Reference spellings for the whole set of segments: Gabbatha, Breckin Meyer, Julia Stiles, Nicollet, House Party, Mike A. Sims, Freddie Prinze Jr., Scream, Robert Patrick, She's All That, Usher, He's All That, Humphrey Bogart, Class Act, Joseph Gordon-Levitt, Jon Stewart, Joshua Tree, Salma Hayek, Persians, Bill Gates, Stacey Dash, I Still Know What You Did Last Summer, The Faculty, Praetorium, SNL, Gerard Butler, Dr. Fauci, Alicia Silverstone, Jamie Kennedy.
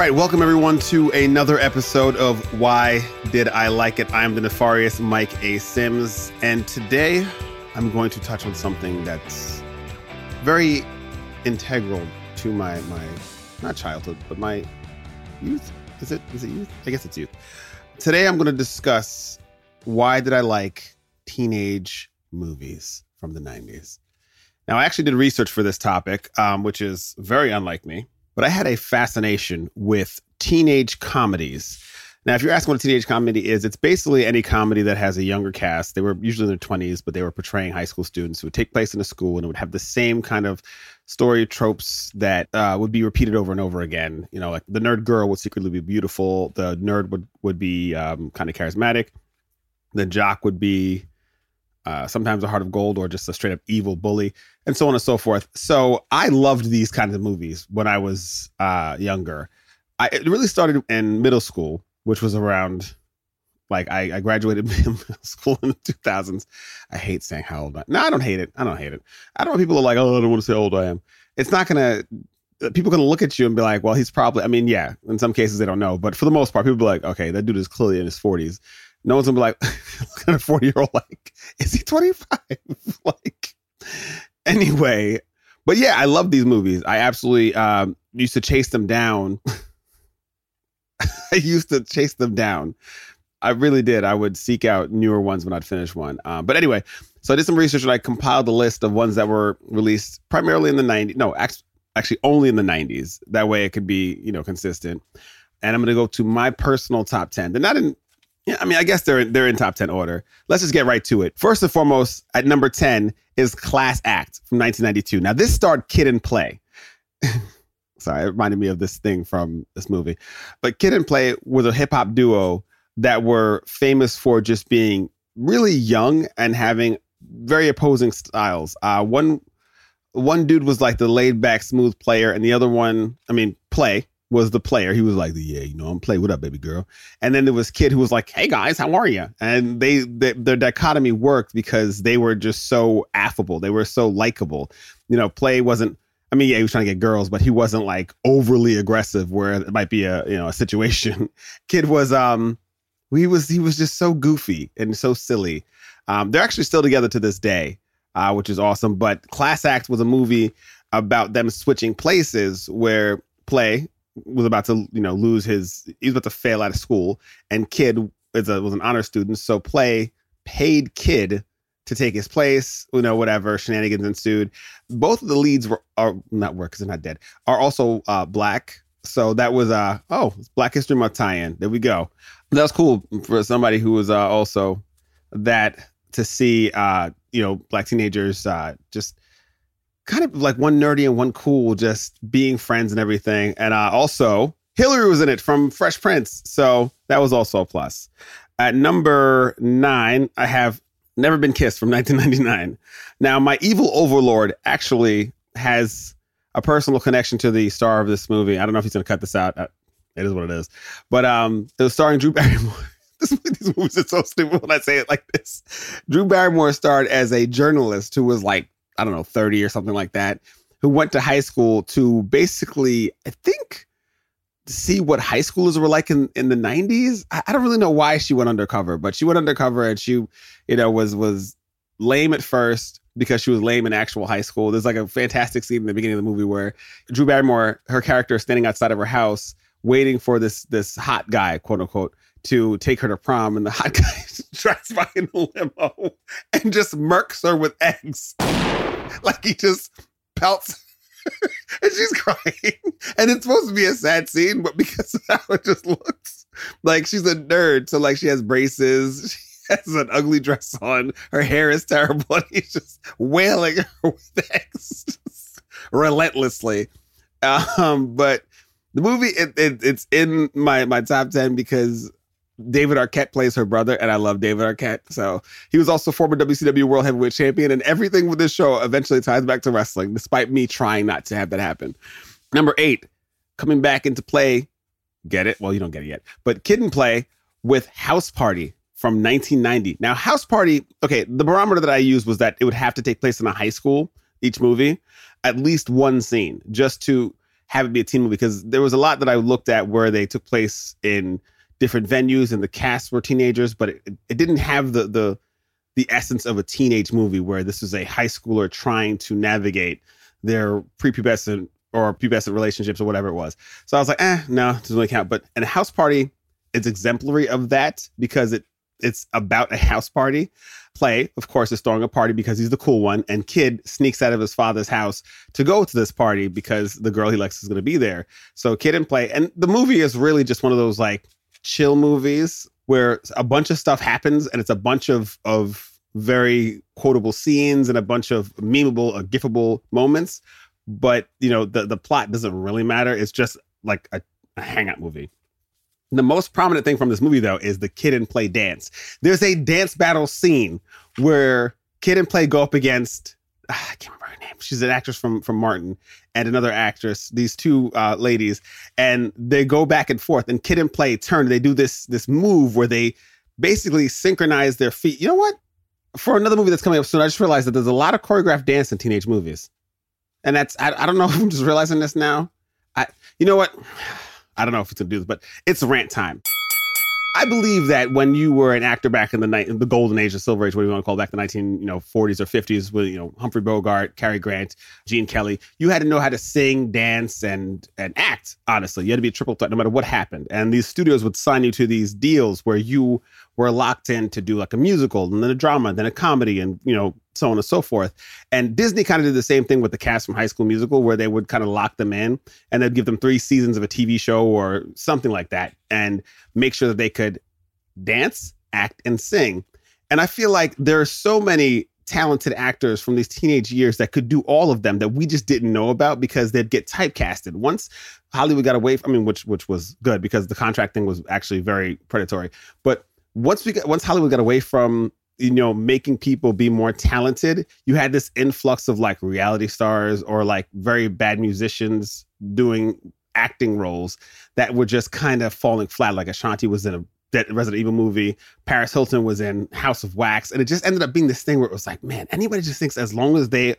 right, welcome everyone to another episode of Why Did I Like It? I'm the nefarious Mike A. Sims, and today I'm going to touch on something that's very integral to my not childhood, but my youth. Is it youth? I guess it's youth. Today I'm going to discuss why did I like teenage movies from the 90s. Now, I actually did research for this topic, which is very unlike me, but I had a fascination with teenage comedies. Now, if you're asking what a teenage comedy is, it's basically any comedy that has a younger cast. They were usually in their 20s, but they were portraying high school students who would take place in a school, and it would have the same kind of story tropes that would be repeated over and over again. You know, like the nerd girl would secretly be beautiful. The nerd would be kind of charismatic. The jock would be sometimes a heart of gold or just a straight up evil bully, and so on and so forth. So I loved these kinds of movies when I was younger. It really started in middle school, which was around, like, I graduated middle school in the 2000s. I hate saying how old I am. No, I don't hate it. I don't know, people are like, oh, I don't want to say how old I am. It's not going to, people are going to look at you and be like, well, he's probably, I mean, yeah, in some cases they don't know. But for the most part, people be like, okay, that dude is clearly in his 40s. No one's going to be like, looking at a 40-year-old like, is he 25? Like, anyway. But yeah, I love these movies. I absolutely used to chase them down. I really did. I would seek out newer ones when I'd finish one. But anyway, so I did some research and I compiled a list of ones that were released primarily in the 90s. No, actually only in the 90s. That way it could be, you know, consistent. And I'm going to go to my personal top 10. They're not in, I mean, I guess they're in top 10 order. Let's just get right to it. First and foremost, at number 10 is Class Act from 1992. Now, this starred Kid and Play. Sorry, it reminded me of this thing from this movie. But Kid and Play was a hip-hop duo that were famous for just being really young and having very opposing styles. One dude was like the laid-back, smooth player, and the other one, Play, was the player. He was like, yeah, you know, I'm Play. What up, baby girl? And then there was Kid, who was like, hey, guys, how are you? And their dichotomy worked because they were just so affable. They were so likable. You know, Play wasn't, yeah, he was trying to get girls, but he wasn't like overly aggressive where it might be a situation. Kid was, he was just so goofy and so silly. They're actually still together to this day, which is awesome. But Class Act was a movie about them switching places where Play was about to, lose he was about to fail out of school, and Kid was an honor student. So Play paid Kid to take his place, whatever, shenanigans ensued. Both of the leads because they're not dead, are also black. So that was, it's Black History Month tie-in. There we go. That was cool for somebody who was also that, to see, black teenagers just kind of like one nerdy and one cool, just being friends and everything. And also, Hillary was in it from Fresh Prince. So that was also a plus. At number 9, I have Never Been Kissed from 1999. Now, my evil overlord actually has a personal connection to the star of this movie. I don't know if he's going to cut this out. It is what it is. But it was starring Drew Barrymore. These movies are so stupid when I say it like this. Drew Barrymore starred as a journalist who was like, 30 or something like that, who went to high school to basically, I think, see what high schoolers were like in the 90s. I don't really know why she went undercover, but she went undercover, and she, was lame at first because she was lame in actual high school. There's like a fantastic scene in the beginning of the movie where Drew Barrymore, her character, is standing outside of her house waiting for this hot guy, quote unquote, to take her to prom, and the hot guy drives by in a limo and just murks her with eggs. Like, he just pelts. And she's crying, and it's supposed to be a sad scene, but because of how it just looks, like, she's a nerd, so like, she has braces, she has an ugly dress on, her hair is terrible, and he's just wailing her with eggs relentlessly. But the movie, it's in my top 10 because David Arquette plays her brother, and I love David Arquette. So he was also former WCW World Heavyweight Champion, and everything with this show eventually ties back to wrestling, despite me trying not to have that happen. Number 8, coming back into play, get it? Well, you don't get it yet, but Kid and Play with House Party from 1990. Now, House Party, okay, the barometer that I used was that it would have to take place in a high school, each movie, at least one scene, just to have it be a teen movie, because there was a lot that I looked at where they took place in different venues and the cast were teenagers, but it didn't have the essence of a teenage movie where this is a high schooler trying to navigate their prepubescent or pubescent relationships or whatever it was. So I was like, no, it doesn't really count. But and House Party is exemplary of that because it's about a house party. Play, of course, is throwing a party because he's the cool one. And Kid sneaks out of his father's house to go to this party because the girl he likes is going to be there. So Kid and Play. And the movie is really just one of those like chill movies where a bunch of stuff happens and it's a bunch of very quotable scenes and a bunch of memeable or gifable moments. But, you know, the plot doesn't really matter. It's just like a hangout movie. The most prominent thing from this movie, though, is the Kid and Play dance. There's a dance battle scene where Kid and Play go up against, I can't remember her name. She's an actress from Martin and another actress, these two ladies, and they go back and forth. And Kid and Play turn. They do this move where they basically synchronize their feet. You know what? For another movie that's coming up soon, I just realized that there's a lot of choreographed dance in teenage movies. And that's, I don't know if I'm just realizing this now. You know what? I don't know if it's going to do this, but it's rant time. I believe that when you were an actor back in the golden age, the silver age, whatever you want to call it, back in the 1940s or 50s with, you know, Humphrey Bogart, Cary Grant, Gene Kelly, you had to know how to sing, dance, and act, honestly. You had to be a triple threat no matter what happened. And these studios would sign you to these deals where you were locked in to do like a musical and then a drama and then a comedy and, you know, so on and so forth. And Disney kind of did the same thing with the cast from High School Musical where they would kind of lock them in and they'd give them 3 seasons of a TV show or something like that and make sure that they could dance, act, and sing. And I feel like there are so many talented actors from these teenage years that could do all of them that we just didn't know about because they'd get typecasted. Once Hollywood got away from, I mean, which was good because the contract thing was actually very predatory. But once Hollywood got away from, you know, making people be more talented, you had this influx of like reality stars or like very bad musicians doing acting roles that were just kind of falling flat. Like Ashanti was in that Resident Evil movie. Paris Hilton was in House of Wax. And it just ended up being this thing where it was like, man, anybody just thinks as long as they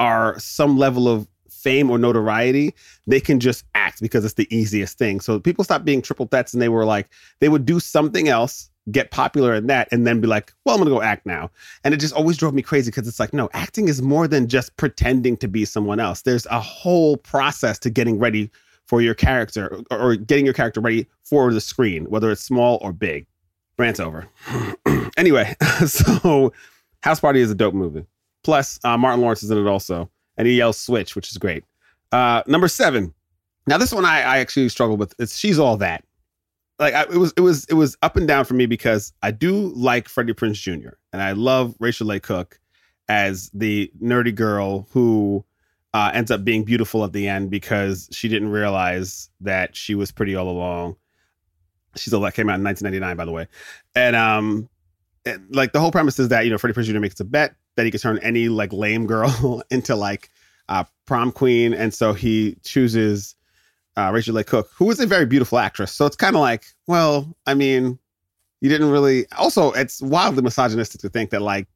are some level of fame or notoriety, they can just act because it's the easiest thing. So people stopped being triple threats and they were like, they would do something else, get popular in that, and then be like, well, I'm going to go act now. And it just always drove me crazy because it's like, no, acting is more than just pretending to be someone else. There's a whole process to getting ready for your character or getting your character ready for the screen, whether it's small or big. Rant's over. Anyway, so House Party is a dope movie. Plus, Martin Lawrence is in it also. And he yells switch, which is great. Number 7. Now, this one I actually struggled with. It's She's All That. Like it was up and down for me because I do like Freddie Prinze Jr. and I love Rachel Leigh Cook as the nerdy girl who ends up being beautiful at the end because she didn't realize that she was pretty all along. She's all That came out in 1999, by the way. And like the whole premise is that, you know, Freddie Prinze Jr. makes a bet that he could turn any like lame girl into like prom queen, and so he chooses Rachel Leigh Cook, who is a very beautiful actress. So it's kind of like, well, I mean, you didn't really... Also, it's wildly misogynistic to think that, like,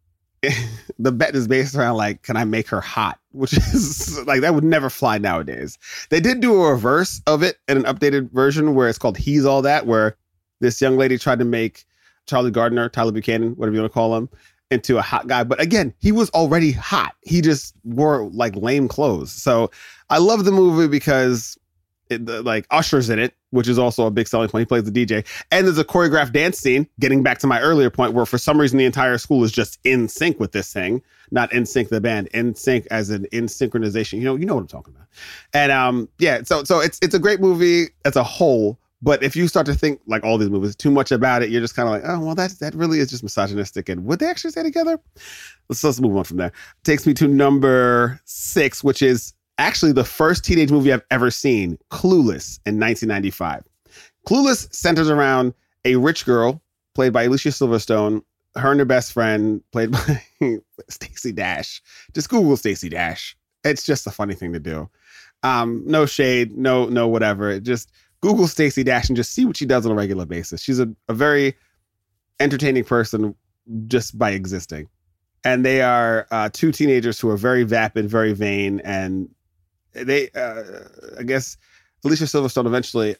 the bet is based around, like, can I make her hot? Which is, like, that would never fly nowadays. They did do a reverse of it in an updated version where it's called He's All That, where this young lady tried to make Charlie Gardner, Tyler Buchanan, whatever you want to call him, into a hot guy. But again, he was already hot. He just wore, like, lame clothes. So I love the movie because... Usher's in it, which is also a big selling point. He plays the DJ. And there's a choreographed dance scene, getting back to my earlier point, where for some reason the entire school is just in sync with this thing. Not in sync the band, in sync as in synchronization. You know what I'm talking about. And so it's a great movie as a whole. But if you start to think, like all these movies, too much about it, you're just kind of like, oh, well, that really is just misogynistic. And would they actually stay together? Let's move on from there. Takes me to number 6, which is actually the first teenage movie I've ever seen, Clueless, in 1995. Clueless centers around a rich girl, played by Alicia Silverstone, her and her best friend, played by Stacey Dash. Just Google Stacey Dash. It's just a funny thing to do. No shade, no whatever. Just Google Stacey Dash and just see what she does on a regular basis. She's a very entertaining person just by existing. And they are 2 teenagers who are very vapid, very vain, and they, I guess, Alicia Silverstone eventually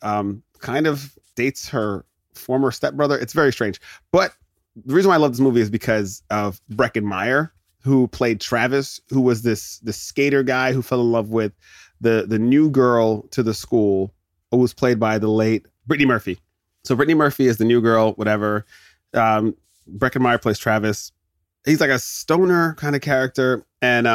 kind of dates her former stepbrother. It's very strange. But the reason why I love this movie is because of Breckin Meyer, who played Travis, who was this skater guy who fell in love with the new girl to the school, who was played by the late Brittany Murphy. So Brittany Murphy is the new girl, whatever. Breckin Meyer plays Travis. He's like a stoner kind of character. And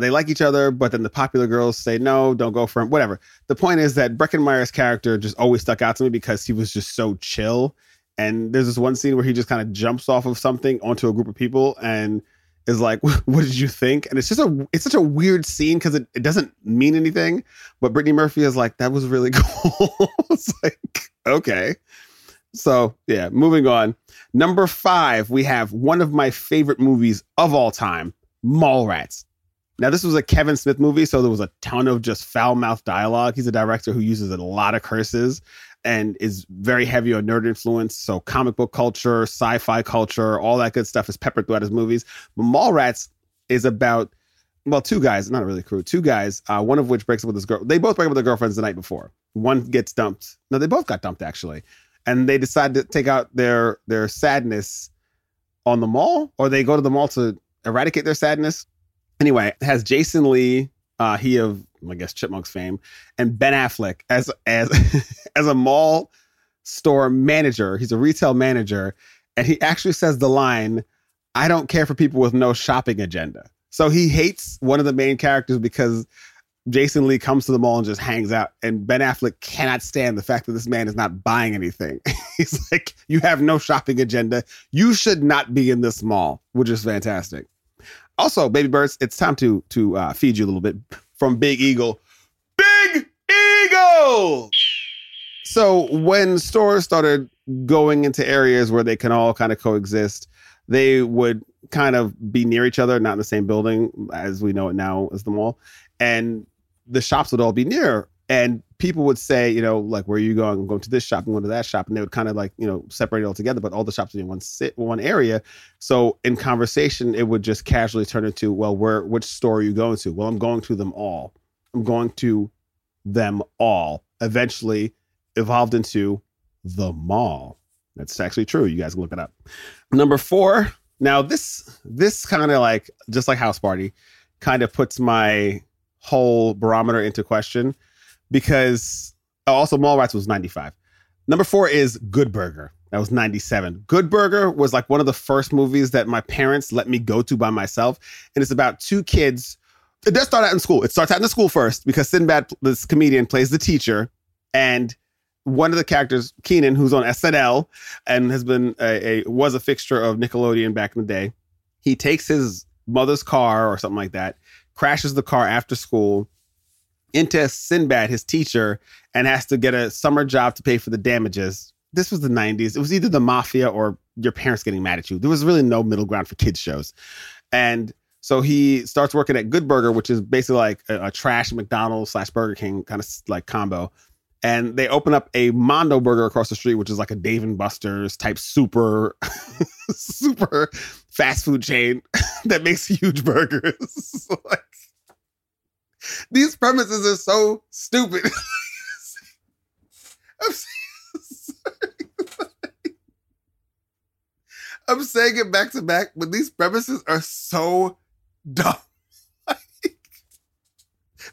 they like each other, but then the popular girls say, no, don't go for him, whatever. The point is that Breckin Meyer's character just always stuck out to me because he was just so chill. And there's this one scene where he just kind of jumps off of something onto a group of people and is like, what did you think? And it's just it's such a weird scene because it doesn't mean anything. But Brittany Murphy is like, that was really cool. It's like, okay. So yeah, moving on. Number 5, we have one of my favorite movies of all time, Mallrats. Now, this was a Kevin Smith movie, so there was a ton of just foul-mouthed dialogue. He's a director who uses a lot of curses and is very heavy on nerd influence. So comic book culture, sci-fi culture, all that good stuff is peppered throughout his movies. But Mallrats is about, well, two guys, not really crew, one of which breaks up with his girl. They both break up with their girlfriends the night before. One gets dumped. No, they both got dumped, actually. And they decide to take out their sadness on the mall, or they go to the mall to eradicate their sadness. Anyway, it has Jason Lee, he of, I guess, Chipmunks fame, and Ben Affleck as as a mall store manager. He's a retail manager, and he actually says the line, I don't care for people with no shopping agenda. So he hates one of the main characters because Jason Lee comes to the mall and just hangs out, and Ben Affleck cannot stand the fact that this man is not buying anything. He's like, you have no shopping agenda. You should not be in this mall, which is fantastic. Also, baby birds, it's time to feed you a little bit from Big Eagle. Big Eagle! So when stores started going into areas where they can all kind of coexist, they would kind of be near each other, not in the same building as we know it now as the mall. And the shops would all be near. And people would say, you know, like, where are you going? I'm going to this shop and going to that shop. And they would kind of like, you know, separate it all together. But all the shops would be in one area. So in conversation, it would just casually turn into, well, which store are you going to? Well, I'm going to them all. I'm going to them all. Eventually evolved into the mall. That's actually true. You guys can look it up. Number 4. Now, this kind of like, just like House Party, kind of puts my whole barometer into question. Because also Mallrats was 95. Number 4 is Good Burger. That was 97. Good Burger was like one of the first movies that my parents let me go to by myself. And it's about two kids. It does start out in school. It starts out in the school first because Sinbad, this comedian, plays the teacher. And one of the characters, Keenan, who's on SNL and has been was a fixture of Nickelodeon back in the day. He takes his mother's car or something like that, crashes the car after school into Sinbad, his teacher, and has to get a summer job to pay for the damages. This was the 90s. It was either the mafia or your parents getting mad at you. There was really no middle ground for kids shows. And so he starts working at Good Burger, which is basically like a trash McDonald's / Burger King kind of like combo. And they open up a Mondo Burger across the street, which is like a Dave and Buster's type super fast food chain that makes huge burgers. Like, these premises are so stupid. I'm saying it back to back, but these premises are so dumb.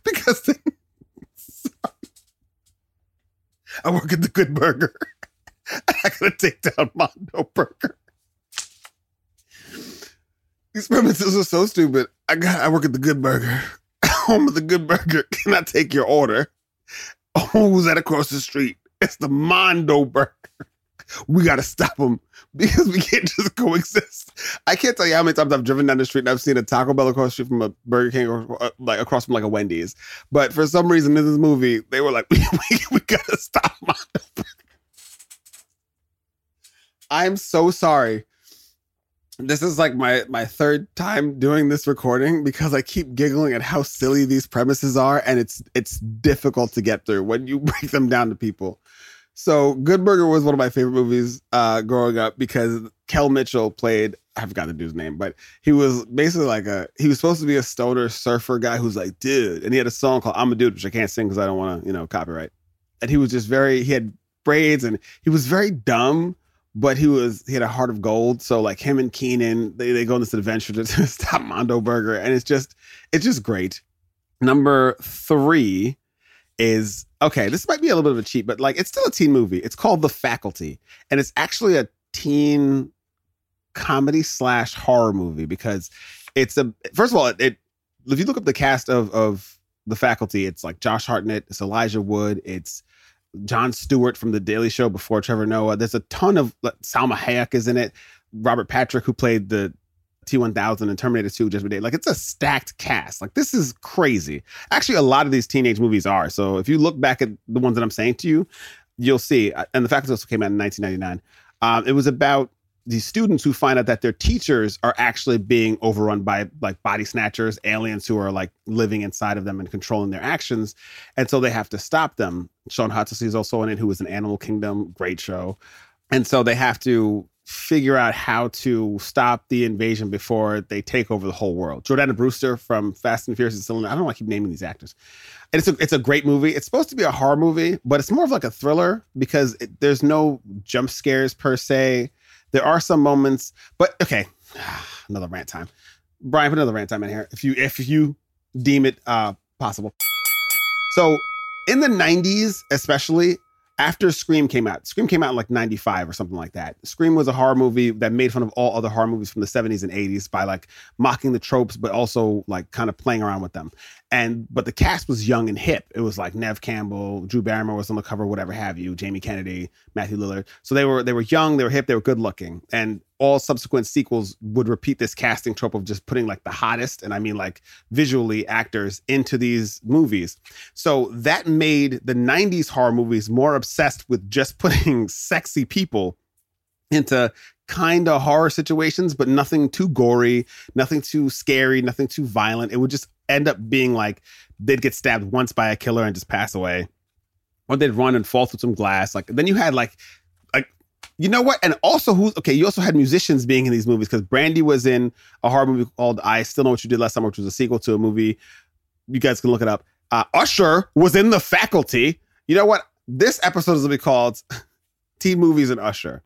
Because I work at the Good Burger. I gotta take down Mondo Burger. These premises are so stupid. I work at the Good Burger. Home of the Good Burger, can I take your order? Oh, who's that across the street? It's the Mondo Burger. We got to stop them because we can't just coexist. I can't tell you how many times I've driven down the street and I've seen a Taco Bell across the street from a Burger King or like across from like a Wendy's. But for some reason in this movie, they were like, we got to stop Mondo Burger. I'm so sorry. This is like my third time doing this recording because I keep giggling at how silly these premises are, and it's difficult to get through when you break them down to people. So Good Burger was one of my favorite movies growing up because Kel Mitchell played, I forgot the dude's name, but he was basically like he was supposed to be a stoner surfer guy who's like, dude. And he had a song called I'm a Dude, which I can't sing because I don't want to, copyright. And he was just he had braids and he was very dumb, but he had a heart of gold. So like him and Keenan, they go on this adventure to stop Mondo Burger. And it's just great. Number 3 is, okay, this might be a little bit of a cheat, but like it's still a teen movie. It's called The Faculty. And it's actually a teen comedy / horror movie because it's first of all, if you look up the cast of The Faculty, it's like Josh Hartnett, it's Elijah Wood, it's Jon Stewart from The Daily Show before Trevor Noah. There's a ton of, Salma Hayek is in it. Robert Patrick, who played the T-1000 and Terminator 2 just today. Like, it's a stacked cast. Like, this is crazy. Actually, a lot of these teenage movies are. So if you look back at the ones that I'm saying to you, you'll see. And The Faculty also came out in 1999. It was about these students who find out that their teachers are actually being overrun by like body snatchers, aliens who are like living inside of them and controlling their actions. And so they have to stop them. Sean Hutchison is also in it, who was in Animal Kingdom, great show. And so they have to figure out how to stop the invasion before they take over the whole world. Jordana Brewster from Fast and Furious is still in it. I don't know why I keep naming these actors. And it's a great movie. It's supposed to be a horror movie, but it's more of like a thriller because there's no jump scares per se. There are some moments, but okay, another rant time. Brian, put another rant time in here if you deem it possible. So in the 90s, especially after Scream came out in like 95 or something like that. Scream was a horror movie that made fun of all other horror movies from the 70s and 80s by like mocking the tropes, but also like kind of playing around with them. But the cast was young and hip. It was like Neve Campbell, Drew Barrymore was on the cover, whatever have you, Jamie Kennedy, Matthew Lillard. So they were young, they were hip, they were good looking. And all subsequent sequels would repeat this casting trope of just putting like the hottest, and I mean like visually, actors into these movies. So that made the 90s horror movies more obsessed with just putting sexy people into kind of horror situations, but nothing too gory, nothing too scary, nothing too violent. It would just end up being like they'd get stabbed once by a killer and just pass away. Or they'd run and fall through some glass. Like then you had you know what? And also you also had musicians being in these movies because Brandy was in a horror movie called I Still Know What You Did Last Summer, which was a sequel to a movie. You guys can look it up. Usher was in The Faculty. You know what? This episode is going to be called Teen Movies and Usher,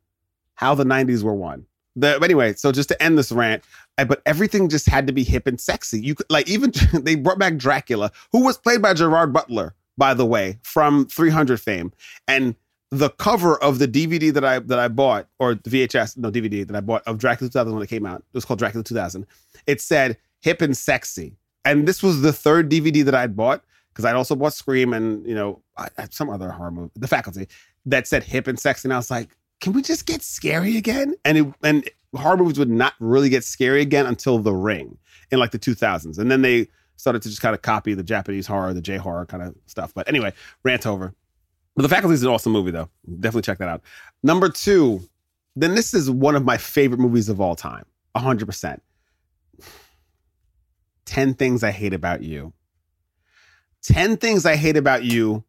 How the 90s Were Won. Anyway, so just to end this rant, but everything just had to be hip and sexy. You could, even they brought back Dracula, who was played by Gerard Butler, by the way, from 300 fame. And the cover of the DVD that I bought, or the DVD that I bought of Dracula 2000 when it came out, it was called Dracula 2000. It said hip and sexy. And this was the third DVD that I'd bought because I'd also bought Scream and, some other horror movie, The Faculty, that said hip and sexy. And I was like, can we just get scary again? And horror movies would not really get scary again until The Ring in like the 2000s. And then they started to just kind of copy the Japanese horror, the J-horror kind of stuff. But anyway, rant over. But The Faculty is an awesome movie, though. Definitely check that out. Number 2, then this is one of my favorite movies of all time, 100%. 10 Things I Hate About You. 10 Things I Hate About You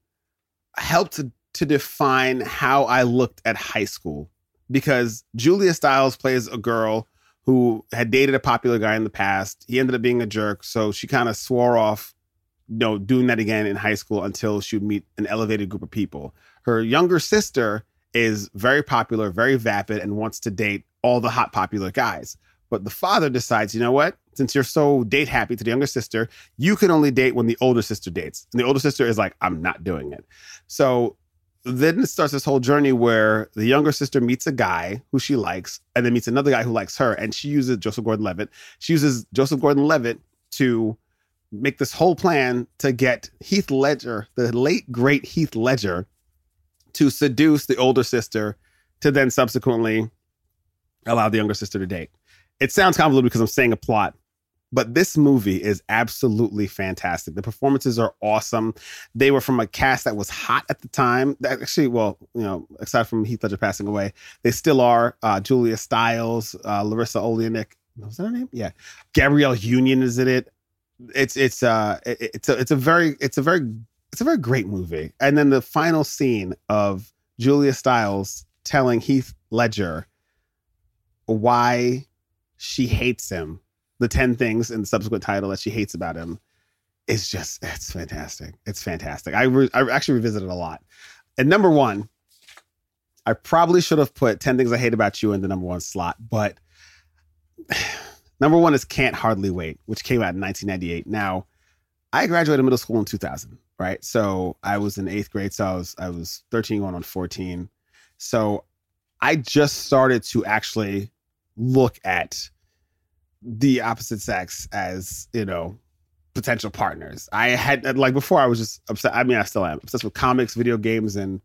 helped to define how I looked at high school because Julia Stiles plays a girl who had dated a popular guy in the past. He ended up being a jerk, so she kind of swore off doing that again in high school until she would meet an elevated group of people. Her younger sister is very popular, very vapid, and wants to date all the hot popular guys. But the father decides, you know what? Since you're so date happy to the younger sister, you can only date when the older sister dates. And the older sister is like, I'm not doing it. So then it starts this whole journey where the younger sister meets a guy who she likes and then meets another guy who likes her. And she uses Joseph Gordon-Levitt. She uses Joseph Gordon-Levitt to make this whole plan to get Heath Ledger, the late, great Heath Ledger, to seduce the older sister to then subsequently allow the younger sister to date. It sounds convoluted because I'm saying a plot, but this movie is absolutely fantastic. The performances are awesome. They were from a cast that was hot at the time. Actually, aside from Heath Ledger passing away, they still are. Julia Stiles, Larissa Oleanick, was that her name? Yeah. Gabrielle Union is in it. It's a very great movie. And then the final scene of Julia Stiles telling Heath Ledger why she hates him. The 10 things in the subsequent title that she hates about him. It's just, it's fantastic. It's fantastic. I actually revisited a lot. And number one, I probably should have put 10 Things I Hate About You in the number one slot, but number one is Can't Hardly Wait, which came out in 1998. Now, I graduated middle school in 2000, right? So I was in 8th grade, so I was 13 going on 14. So I just started to actually look at the opposite sex as, you know, potential partners. I had, like, before I was just obsessed. I mean, I still am obsessed with comics, video games, and,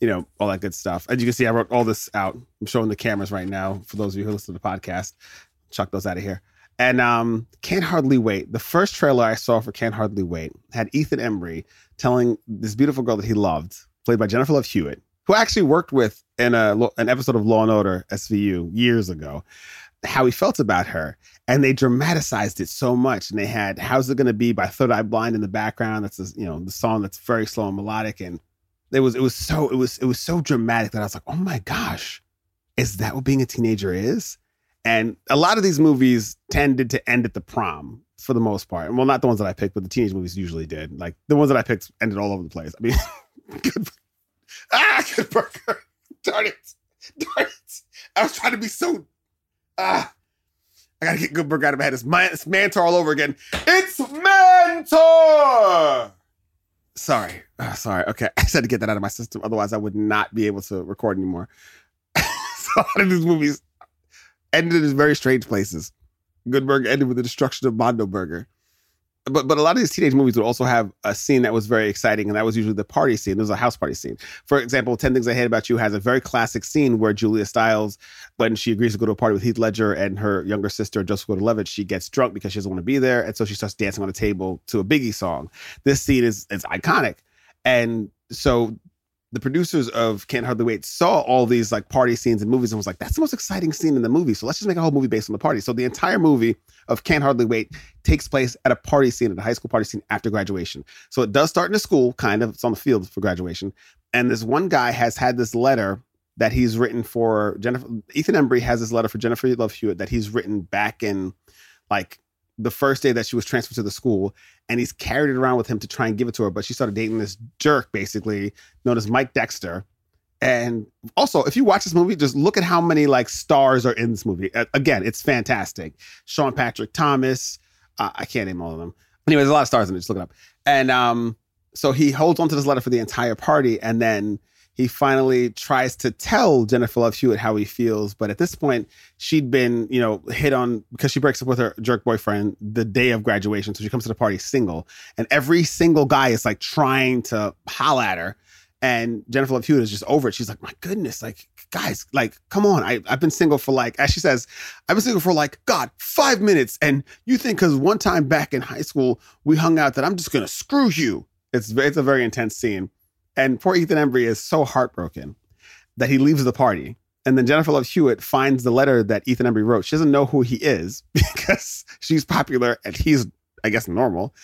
you know, all that good stuff. As you can see, I wrote all this out. I'm showing the cameras right now for those of you who listen to the podcast. Chuck those out of here. And Can't Hardly Wait. The first trailer I saw for Can't Hardly Wait had Ethan Embry telling this beautiful girl that he loved, played by Jennifer Love Hewitt, who I actually worked with in an episode of Law & Order SVU years ago, how he felt about her. And they dramatized it so much. And they had How's It Gonna Be by Third Eye Blind in the background. That's, you know, the song that's very slow and melodic. And it was so dramatic that I was like, oh my gosh, is that what being a teenager is? And a lot of these movies tended to end at the prom for the most part. Well, not the ones that I picked, but the teenage movies usually did. Like, the ones that I picked ended all over the place. I mean, Good Burger. Darn it. I was trying to be so, I gotta get Good Burger out of my head. It's Mantor all over again. It's Mantor! Sorry. Okay, I just had to get that out of my system. Otherwise, I would not be able to record anymore. So a lot of these movies ended in very strange places. Good Burger ended with the destruction of Mondo Burger. But a lot of these teenage movies would also have a scene that was very exciting, and that was usually the party scene. There was a house party scene. For example, 10 Things I Hate About You has a very classic scene where Julia Stiles, when she agrees to go to a party with Heath Ledger and her younger sister, Joseph Gordon-Levitt, she gets drunk because she doesn't want to be there, and so she starts dancing on a table to a Biggie song. This scene is iconic. And so the producers of Can't Hardly Wait saw all these like party scenes in movies and was like, that's the most exciting scene in the movie. So let's just make a whole movie based on the party. So the entire movie of Can't Hardly Wait takes place at a party scene, at a high school party scene after graduation. So it does start in a school, kind of. It's on the field for graduation. And this one guy has had this letter that he's written for Jennifer. Ethan Embry has this letter for Jennifer Love Hewitt that he's written back in like the first day that she was transferred to the school, and he's carried it around with him to try and give it to her. But she started dating this jerk, basically, known as Mike Dexter. And also, if you watch this movie, just look at how many like stars are in this movie. Again, it's fantastic. Sean Patrick Thomas. I can't name all of them. Anyway, there's a lot of stars in it. Just look it up. And so he holds onto this letter for the entire party. And then he finally tries to tell Jennifer Love Hewitt how he feels. But at this point, she'd been, you know, hit on because she breaks up with her jerk boyfriend the day of graduation. So she comes to the party single. And every single guy is like trying to holla at her. And Jennifer Love Hewitt is just over it. She's like, my goodness, like, guys, like, come on. I've been single for like, as she says, I've been single for like, God, 5 minutes. And you think because one time back in high school, we hung out that I'm just going to screw you. It's a very intense scene. And poor Ethan Embry is so heartbroken that he leaves the party. And then Jennifer Love Hewitt finds the letter that Ethan Embry wrote. She doesn't know who he is because she's popular and he's, I guess, normal.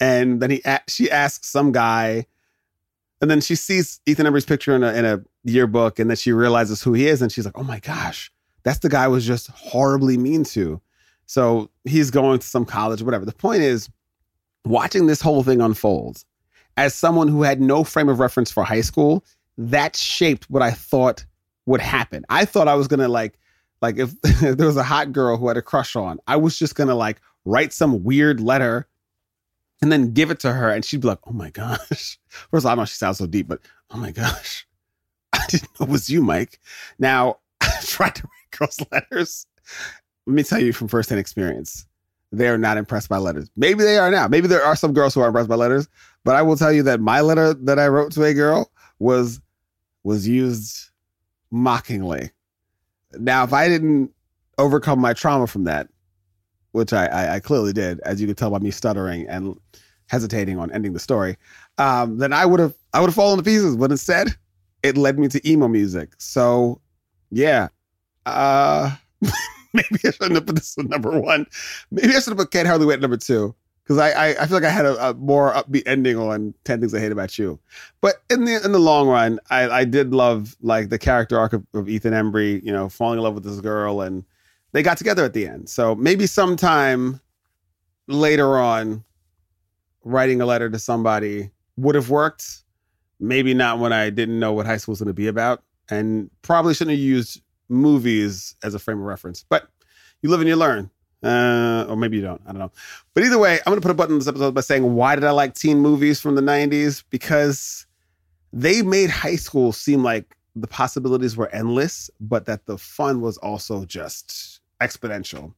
And then she asks some guy, and then she sees Ethan Embry's picture in a yearbook, and then she realizes who he is, and she's like, oh my gosh, that's the guy I was just horribly mean to. So he's going to some college, whatever. The point is, watching this whole thing unfold, as someone who had no frame of reference for high school, that shaped what I thought would happen. I thought I was going to like if there was a hot girl who had a crush on, I was just going to like write some weird letter and then give it to her. And she'd be like, oh my gosh. First of all, I know she sounds so deep, but oh my gosh, I didn't know it was you, Mike. Now, I've tried to write girls' letters. Let me tell you from firsthand experience, they are not impressed by letters. Maybe they are now. Maybe there are some girls who are impressed by letters, but I will tell you that my letter that I wrote to a girl was used mockingly. Now, if I didn't overcome my trauma from that, which I clearly did, as you can tell by me stuttering and hesitating on ending the story, then I would have fallen to pieces. But instead, it led me to emo music. So, yeah. Maybe I shouldn't have put this at number one. Maybe I should have put Can't Hardly Wait at number two. Because I feel like I had a more upbeat ending on 10 Things I Hate About You. But in the long run, I did love like the character arc of Ethan Embry, you know, falling in love with this girl and they got together at the end. So maybe sometime later on, writing a letter to somebody would have worked. Maybe not when I didn't know what high school was going to be about, and probably shouldn't have used movies as a frame of reference. But you live and you learn. Or maybe you don't. I don't know. But either way, I'm going to put a button on this episode by saying, why did I like teen movies from the 90s? Because they made high school seem like the possibilities were endless, but that the fun was also just exponential.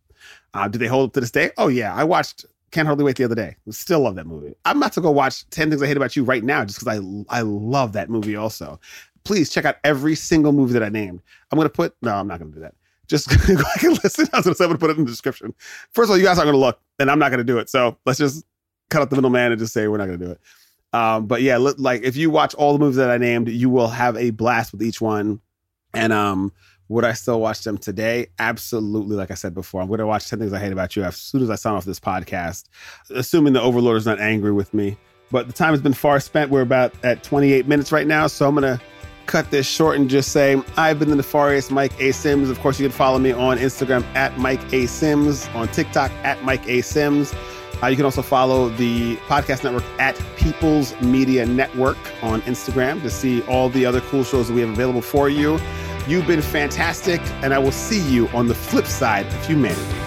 Do they hold up to this day? Oh, yeah. I watched Can't Hardly Wait the other day. Still love that movie. I'm about to go watch 10 Things I Hate About You right now just because I love that movie also. Please check out every single movie that I named. I'm not going to do that. Just go back and listen. I was going to put it in the description. First of all, you guys aren't going to look, and I'm not going to do it. So let's just cut out the middleman and just say we're not going to do it. But yeah, like if you watch all the movies that I named, you will have a blast with each one. And would I still watch them today? Absolutely. Like I said before, I'm going to watch 10 Things I Hate About You as soon as I sign off this podcast, assuming the overlord is not angry with me. But the time has been far spent. We're about at 28 minutes right now. So I'm going to cut this short and just say, I've been the nefarious Mike A. Sims. Of course, you can follow me on Instagram at Mike A. Sims, on TikTok at Mike A. Sims. You can also follow the podcast network at People's Media Network on Instagram to see all the other cool shows that we have available for you. You've been fantastic, and I will see you on the flip side if you manage.